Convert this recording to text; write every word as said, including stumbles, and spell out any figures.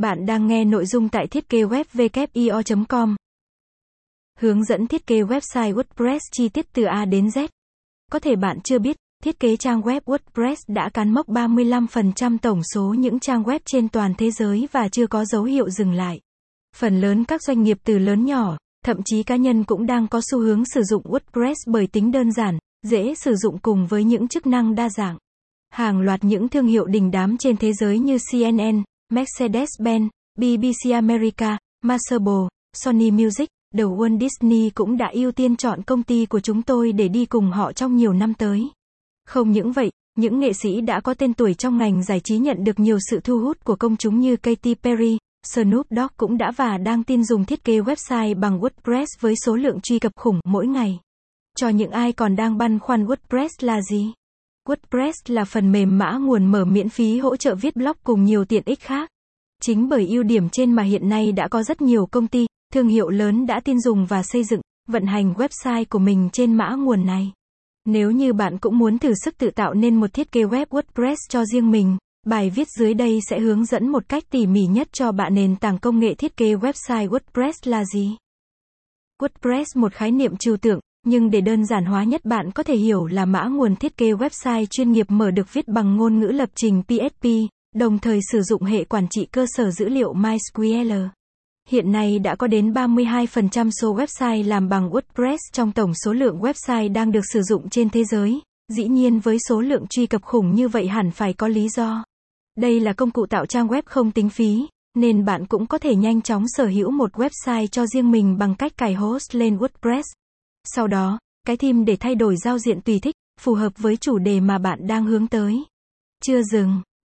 Bạn đang nghe nội dung tại thiết kế web w i o chấm com. Hướng dẫn thiết kế website WordPress chi tiết từ A đến Z. Có thể bạn chưa biết, thiết kế trang web WordPress đã cán mốc ba mươi lăm phần trăm tổng số những trang web trên toàn thế giới và chưa có dấu hiệu dừng lại. Phần lớn các doanh nghiệp từ lớn nhỏ, thậm chí cá nhân cũng đang có xu hướng sử dụng WordPress bởi tính đơn giản, dễ sử dụng cùng với những chức năng đa dạng. Hàng loạt những thương hiệu đình đám trên thế giới như C N N, Mercedes-Benz, B B C America, Marvel, Sony Music, The Walt Disney cũng đã ưu tiên chọn công ty của chúng tôi để đi cùng họ trong nhiều năm tới. Không những vậy, những nghệ sĩ đã có tên tuổi trong ngành giải trí nhận được nhiều sự thu hút của công chúng như Katy Perry, Snoop Dogg cũng đã và đang tin dùng thiết kế website bằng WordPress với số lượng truy cập khủng mỗi ngày. Cho những ai còn đang băn khoăn WordPress là gì? WordPress là phần mềm mã nguồn mở miễn phí hỗ trợ viết blog cùng nhiều tiện ích khác. Chính bởi ưu điểm trên mà hiện nay đã có rất nhiều công ty, thương hiệu lớn đã tin dùng và xây dựng, vận hành website của mình trên mã nguồn này. Nếu như bạn cũng muốn thử sức tự tạo nên một thiết kế web WordPress cho riêng mình, bài viết dưới đây sẽ hướng dẫn một cách tỉ mỉ nhất cho bạn nền tảng công nghệ thiết kế website WordPress là gì. WordPress một khái niệm trừu tượng. Nhưng để đơn giản hóa nhất bạn có thể hiểu là mã nguồn thiết kế website chuyên nghiệp mở được viết bằng ngôn ngữ lập trình P H P, đồng thời sử dụng hệ quản trị cơ sở dữ liệu MySQL. Hiện nay đã có đến ba mươi hai phần trăm số website làm bằng WordPress trong tổng số lượng website đang được sử dụng trên thế giới. Dĩ nhiên với số lượng truy cập khủng như vậy hẳn phải có lý do. Đây là công cụ tạo trang web không tính phí, nên bạn cũng có thể nhanh chóng sở hữu một website cho riêng mình bằng cách cài host lên WordPress. Sau đó, cái theme để thay đổi giao diện tùy thích, phù hợp với chủ đề mà bạn đang hướng tới. Chưa dừng.